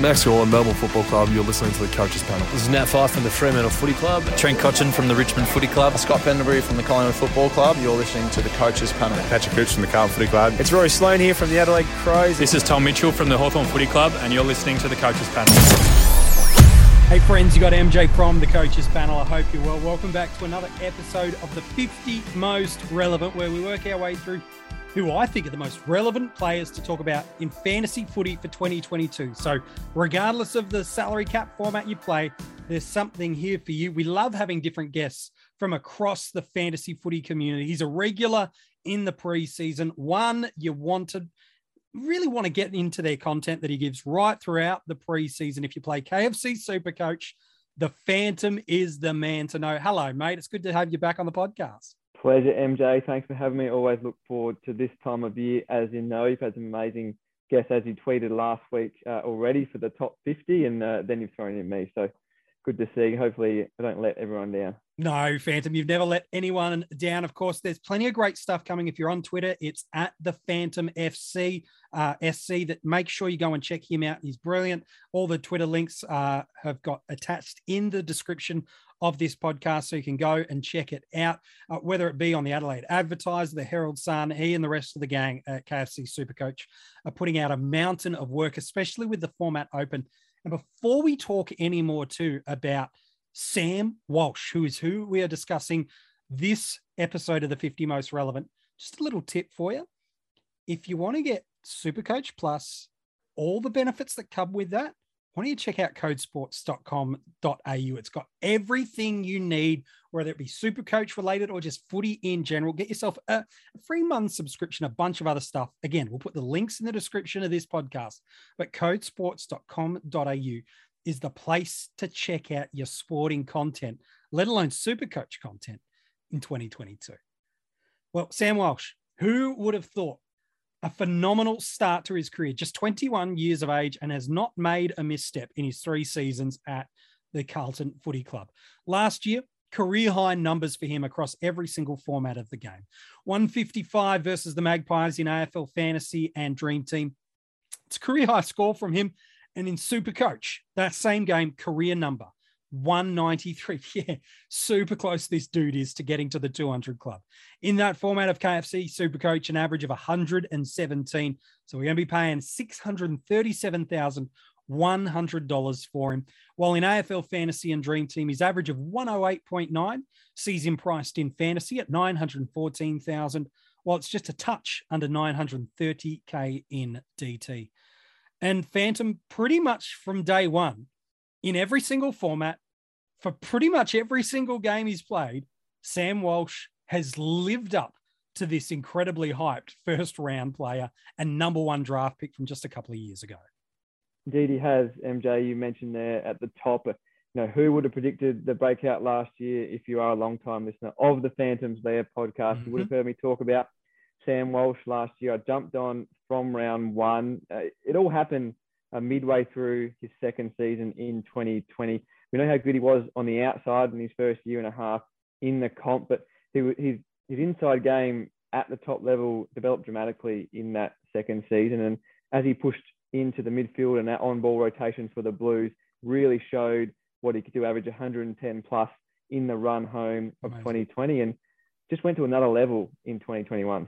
Max Gorlin, Melbourne Football Club. You're listening to the Coaches Panel. This is Nat Fyfe from the Fremantle Footy Club. Trent Cotchin from the Richmond Footy Club. Scott Pendlebury from the Collingwood Football Club. You're listening to the Coaches Panel. Patrick Cripps from the Carlton Footy Club. It's Rory Sloane here from the Adelaide Crows. This is Tom Mitchell from the Hawthorn Footy Club, and you're listening to the Coaches Panel. Hey friends, you got MJ from the Coaches Panel. I hope you're well. Welcome back to another episode of the 50 Most Relevant, where we work our way through who I think are the most relevant players to talk about in fantasy footy for 2022. So regardless of the salary cap format you play, there's something here for you. We love having different guests from across the fantasy footy community. He's a regular in the preseason, one you wanted, really want to get into their content that he gives right throughout the preseason. If you play KFC Supercoach, the Phantom is the man to know. Hello, mate. It's good to have you back on the podcast. Pleasure, MJ. Thanks for having me. Always look forward to this time of year. As you know, you've had some amazing guests, as you tweeted last week already, for the top 50, and then you've thrown in me. So good to see. Hopefully I don't let everyone down. No, Phantom, you've never let anyone down. Of course, there's plenty of great stuff coming. If you're on Twitter, it's at the Phantom FC, SC. That make sure you go and check him out. He's brilliant. All the Twitter links have got attached in the description of this podcast, so you can go and check it out, whether it be on the Adelaide Advertiser, the Herald Sun. He and the rest of the gang at KFC Supercoach are putting out a mountain of work, especially with the format open. And before we talk any more too about Sam Walsh, who is who we are discussing this episode of the 50 Most Relevant, just a little tip for you. If you want to get Supercoach Plus, all the benefits that come with that, why don't you check out codesports.com.au? It's got everything you need, whether it be Supercoach related or just footy in general. Get yourself a free month subscription, a bunch of other stuff. Again, we'll put the links in the description of this podcast, but codesports.com.au is the place to check out your sporting content, let alone Supercoach content in 2022. Well, Sam Walsh, who would have thought? A phenomenal start to his career, just 21 years of age, and has not made a misstep in his three seasons at the Carlton Footy Club. Last year, career-high numbers for him across every single format of the game. 155 versus the Magpies in AFL Fantasy and Dream Team. It's a career-high score from him. And in Supercoach, that same game, career number, 193. Yeah, super close this dude is to getting to the 200 club. In that format of KFC Supercoach, an average of 117. So we're going to be paying $637,100 for him. While in AFL Fantasy and Dream Team, his average of 108.9 sees him priced in fantasy at 914,000, while it's just a touch under 930K in DT. And Phantom, pretty much from day one, in every single format, for pretty much every single game he's played, Sam Walsh has lived up to this incredibly hyped first-round player and number one draft pick from just a couple of years ago. Indeed he has, MJ. You mentioned there at the top, you know, who would have predicted the breakout last year? If you are a long-time listener of the Phantoms, their podcast, you would have heard me talk about Sam Walsh last year. I jumped on from round one. It all happened midway through his second season in 2020. We know how good he was on the outside in his first year and a half in the comp, but his inside game at the top level developed dramatically in that second season. And as he pushed into the midfield and that on-ball rotation for the Blues, really showed what he could do, average 110 plus in the run home of 2020, and just went to another level in 2021.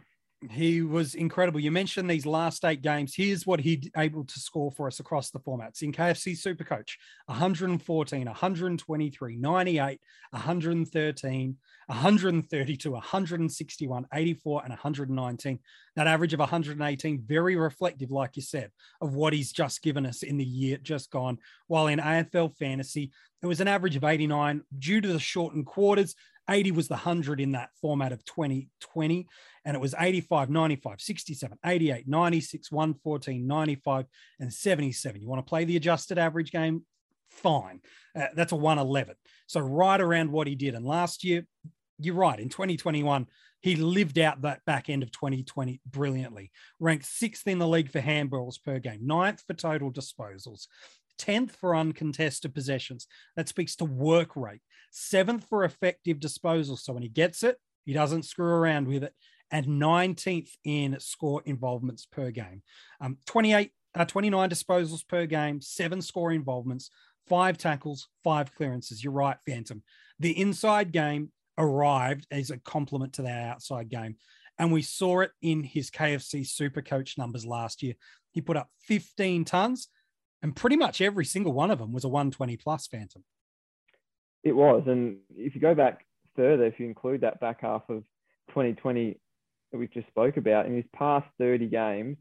He was incredible. You mentioned these last eight games. Here's what he'd able to score for us across the formats. In KFC Supercoach, 114, 123, 98, 113, 132, 161, 84, and 119. That average of 118, very reflective, like you said, of what he's just given us in the year just gone. While in AFL Fantasy, it was an average of 89 due to the shortened quarters. 80 was the 100 in that format of 2020, and it was 85, 95, 67, 88, 96, 114, 95, and 77. You want to play the adjusted average game? Fine. That's a 111. So right around what he did. And last year, you're right, in 2021, he lived out that back end of 2020 brilliantly. Ranked 6th in the league for handballs per game, 9th for total disposals, 10th for uncontested possessions. That speaks to work rate. 7th for effective disposal. So when he gets it, he doesn't screw around with it. And 19th in score involvements per game. 28 29 disposals per game, 7 score involvements, 5 tackles, 5 clearances. You're right, Phantom. The inside game arrived as a complement to that outside game. And we saw it in his KFC Supercoach numbers last year. He put up 15 tons, and pretty much every single one of them was a 120 plus, Phantom. It was. And if you go back further, if you include that back half of 2020 that we just spoke about, in his past 30 games,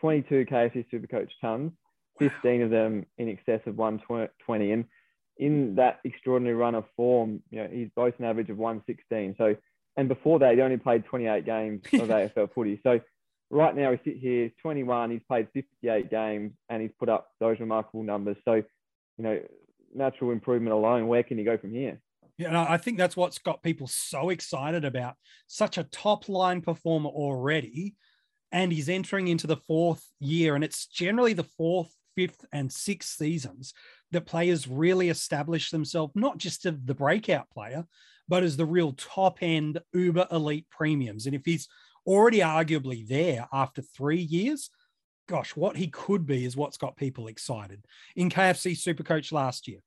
22 KFC Supercoach tons, 15 of them in excess of 120. And in that extraordinary run of form, you know, he's both an average of 116. So, and before that, he only played 28 games of AFL footy. So right now we sit here, 21, he's played 58 games and he's put up those remarkable numbers. So, you know, natural improvement alone, where can he go from here? Yeah, and I think that's what's got people so excited about such a top line performer already. And he's entering into the fourth year, and it's generally the fourth, fifth and sixth seasons that players really establish themselves, not just as the breakout player, but as the real top end uber elite premiums. And if he's already arguably there after 3 years, gosh, what he could be is what's got people excited. In KFC Supercoach last year,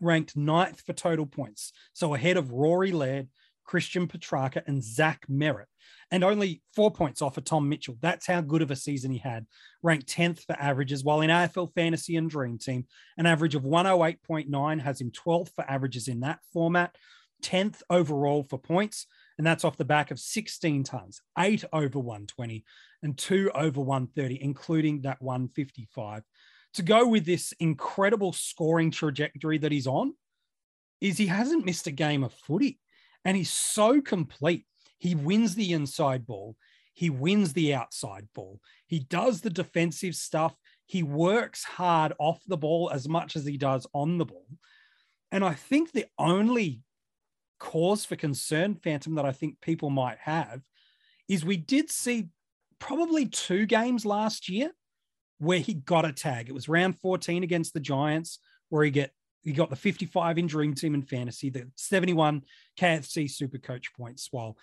ranked 9th for total points, so ahead of Rory Laird, Christian Petrarca and Zach Merritt, and only 4 points off of Tom Mitchell. That's how good of a season he had. Ranked 10th for averages, while in AFL Fantasy and Dream Team, an average of 108.9 has him 12th for averages in that format, 10th overall for points, and that's off the back of 16 tons, 8 over 120 and 2 over 130, including that 155. To go with this incredible scoring trajectory that he's on, is he hasn't missed a game of footy. And he's so complete. He wins the inside ball. He wins the outside ball. He does the defensive stuff. He works hard off the ball as much as he does on the ball. And I think the only cause for concern, Phantom, that I think people might have is we did see probably 2 games last year where he got a tag. It was round 14 against the Giants where he got the 55 in Dream Team and Fantasy, the 71 KFC Supercoach points, while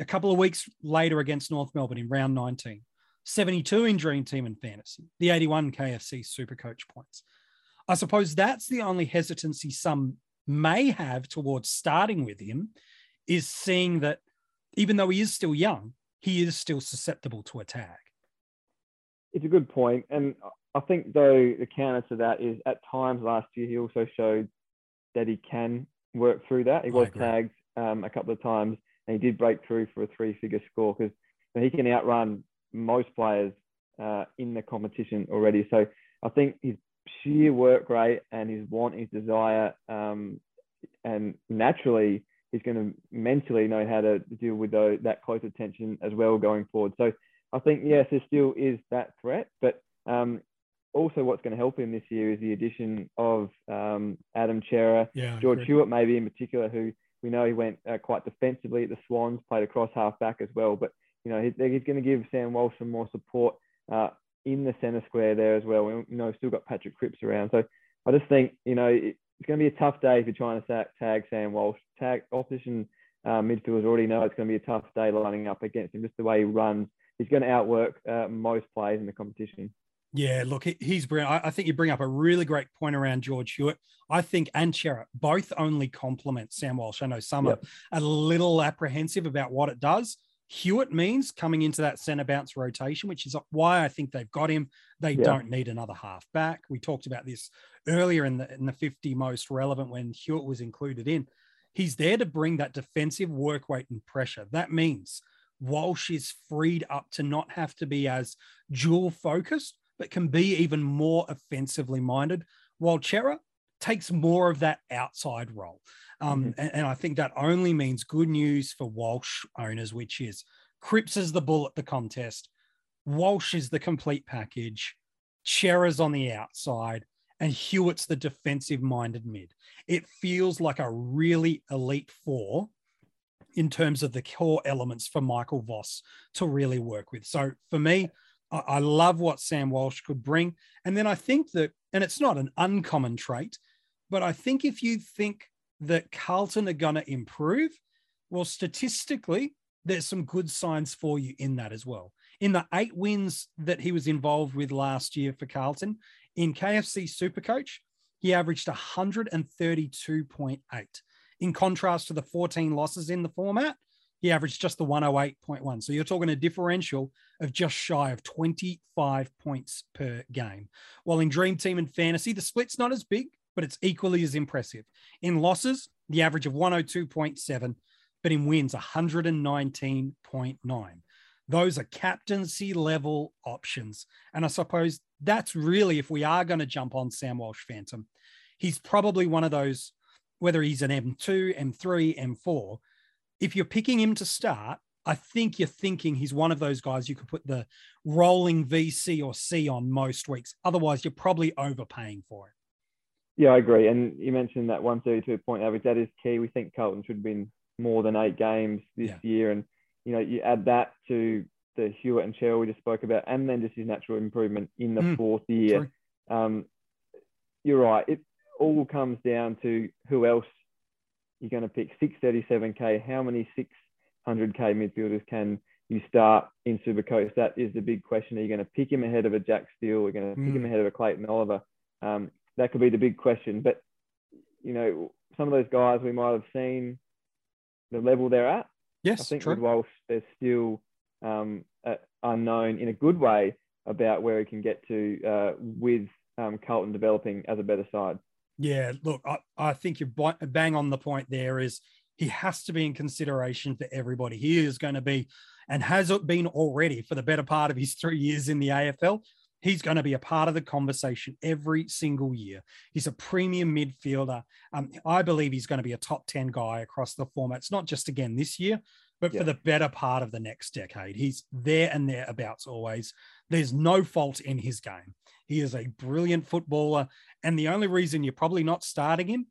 a couple of weeks later against North Melbourne in round 19, 72 in Dream Team and Fantasy, the 81 KFC Supercoach points. I suppose that's the only hesitancy some may have towards starting with him, is seeing that even though he is still young, he is still susceptible to a tag. It's a good point. And I think, though, the counter to that is at times last year, he also showed that he can work through that. He was tagged a couple of times, and he did break through for a 3-figure score because he can outrun most players in the competition already. So I think his sheer work rate and his want, his desire, and naturally he's going to mentally know how to deal with that close attention as well going forward. So I think, yes, there still is that threat, but also, what's going to help him this year is the addition of Adam Cerra, George Hewett maybe in particular, who we know he went quite defensively at the Swans, played across half-back as well. But, you know, he's going to give Sam Walsh some more support in the centre square there as well. We we've still got Patrick Cripps around. So I just think, you know, it's going to be a tough day if you're trying to tag Sam Walsh. Opposition midfielders already know it's going to be a tough day lining up against him, just the way he runs. He's going to outwork most players in the competition. Yeah, look, he's brilliant. I think you bring up a really great point around George Hewett. I think and Cerra both only complement Sam Walsh. I know some are a little apprehensive about what it does. Hewett means coming into that centre bounce rotation, which is why I think they've got him. They don't need another halfback. We talked about this earlier in the 50 most relevant when Hewett was included in. He's there to bring that defensive work rate and pressure. That means Walsh is freed up to not have to be as dual focused, but can be even more offensively minded, while Cerra takes more of that outside role. And I think that only means good news for Walsh owners, which is Cripps is the bull at the contest, Walsh is the complete package, Cerra's on the outside, and Hewett's the defensive-minded mid. It feels like a really elite four in terms of the core elements for Michael Voss to really work with. So for me, I love what Sam Walsh could bring. And then I think that, and it's not an uncommon trait, but I think if you think that Carlton are going to improve, well, statistically, there's some good signs for you in that as well. in the 8 wins that he was involved with last year for Carlton, in KFC Supercoach, he averaged 132.8. In contrast to the 14 losses in the format, he averaged just the 108.1. So you're talking a differential of just shy of 25 points per game. While in Dream Team and Fantasy, the split's not as big, but it's equally as impressive. In losses, the average of 102.7, but in wins, 119.9. Those are captaincy level options. And I suppose that's really, if we are going to jump on Sam Walsh Phantom, he's probably one of those, whether he's an M2, M3, M4, if you're picking him to start, I think you're thinking he's one of those guys you could put the rolling VC or C on most weeks. Otherwise, you're probably overpaying for it. Yeah, I agree. And you mentioned that 132-point average. That is key. We think Carlton should have been more than 8 games this year. And, you know, you add that to the Hewett and Cheryl we just spoke about, and then just his natural improvement in the fourth year. You're right. It all comes down to who else you're going to pick. 637K, how many 600K midfielders can you start in Supercoach? That is the big question. Are you going to pick him ahead of a Jack Steele? Are you going to pick him ahead of a Clayton Oliver? That could be the big question. But, you know, some of those guys we might have seen the level they're at. Yes, I think with Walsh, there's still unknown in a good way about where he can get to with Carlton developing as a better side. Yeah, look, I think you're bang on the point there. Is he has to be in consideration for everybody. He is going to be, and has been already for the better part of his 3 years in the AFL, he's going to be a part of the conversation every single year. He's a premium midfielder. I believe he's going to be a top 10 guy across the formats, not just again this year, but for the better part of the next decade. He's there and thereabouts always. There's no fault in his game. He is a brilliant footballer. And the only reason you're probably not starting him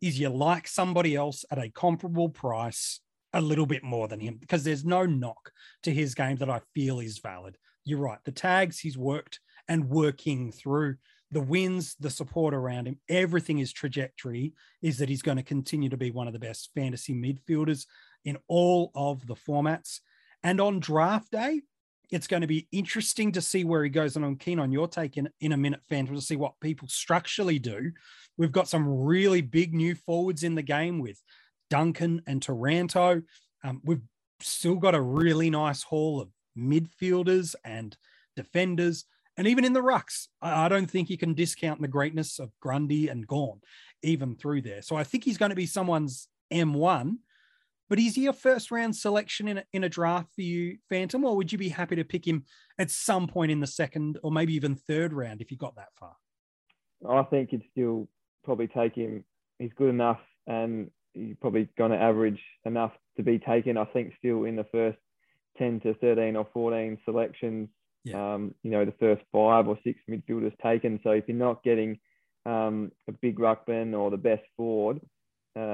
is you like somebody else at a comparable price a little bit more than him, because there's no knock to his game that I feel is valid. You're right. The tags he's worked and working through, the wins, the support around him, everything, his trajectory is that he's going to continue to be one of the best fantasy midfielders in all of the formats. And on draft day, it's going to be interesting to see where he goes. And I'm keen on your take in a minute, Phantom, to see what people structurally do. We've got some really big new forwards in the game with Duncan and Taranto. We've still got a really nice haul of midfielders and defenders. And even in the rucks, I don't think you can discount the greatness of Grundy and Gawn even through there. So I think he's going to be someone's M1. But is he a first-round selection in a draft for you, Phantom, or would you be happy to pick him at some point in the second or maybe even third round if you got that far? I think you'd still probably take him. He's good enough and he's probably going to average enough to be taken, I think, still in the first 10 to 13 or 14 selections, you know, the first 5 or 6 midfielders taken. So if you're not getting a big ruckman or the best forward, 3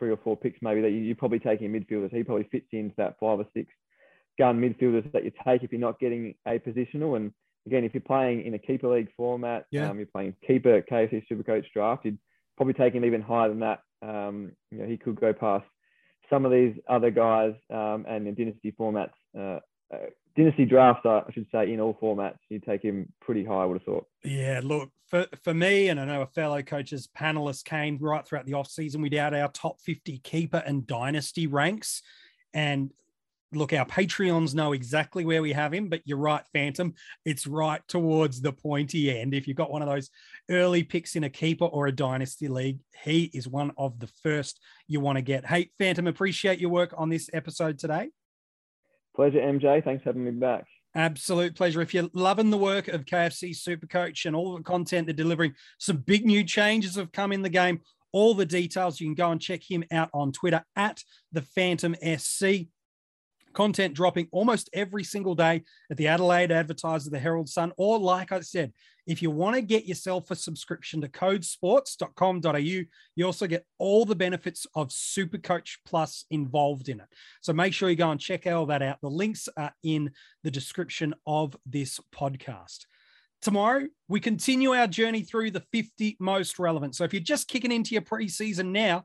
or 4 picks maybe, that you're probably taking midfielders. He probably fits into that 5 or 6 gun midfielders that you take if you're not getting a positional. And again, if you're playing in a keeper league format, you're playing keeper KFC Supercoach draft, you'd probably take him even higher than that. You know, he could go past some of these other guys, and in dynasty formats, dynasty drafts, I should say, in all formats, you take him pretty high, I would have thought. Yeah, look, for me, and I know a fellow coaches panelists came right throughout the offseason, we did our top 50 keeper and dynasty ranks. And look, our Patreons know exactly where we have him, but you're right, Phantom, it's right towards the pointy end. If you've got one of those early picks in a keeper or a dynasty league, he is one of the first you want to get. Hey, Phantom, appreciate your work on this episode today. Pleasure, MJ. Thanks for having me back. Absolute pleasure. If you're loving the work of KFC Supercoach and all the content they're delivering, some big new changes have come in the game. All the details, you can go and check him out on Twitter at the Phantom SC. Content dropping almost every single day at the Adelaide Advertiser, the Herald Sun, or like I said, if you want to get yourself a subscription to codesports.com.au, you also get all the benefits of Supercoach Plus involved in it. So make sure you go and check all that out. The links are in the description of this podcast. Tomorrow, we continue our journey through the 50 most relevant. So if you're just kicking into your preseason now,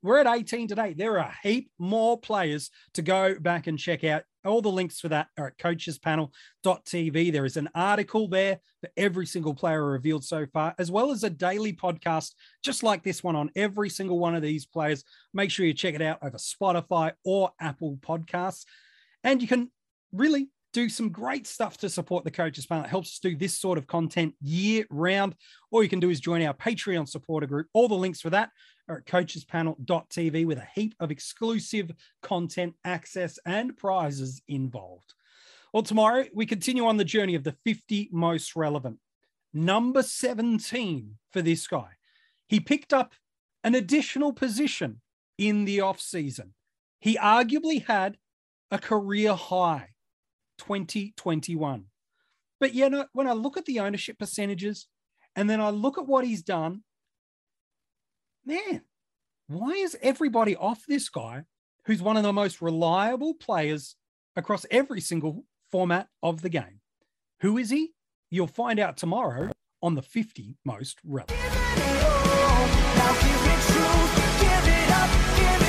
we're at 18 today. There are a heap more players to go back and check out. All the links for that are at coachespanel.tv. There is an article there for every single player revealed so far, as well as a daily podcast, just like this one, on every single one of these players. Make sure you check it out over Spotify or Apple Podcasts. And you can really do some great stuff to support the Coaches Panel. It helps us do this sort of content year round. All you can do is join our Patreon supporter group. All the links for that are at coachespanel.tv, with a heap of exclusive content, access, and prizes involved. Well, tomorrow we continue on the journey of the 50 most relevant. Number 17 for this guy. He picked up an additional position in the offseason. He arguably had a career high 2021. But you know, when I look at the ownership percentages and then I look at what he's done, man, why is everybody off this guy who's one of the most reliable players across every single format of the game? Who is he? You'll find out tomorrow on the 50 most relevant. Give it all, now give it true, give it up, give it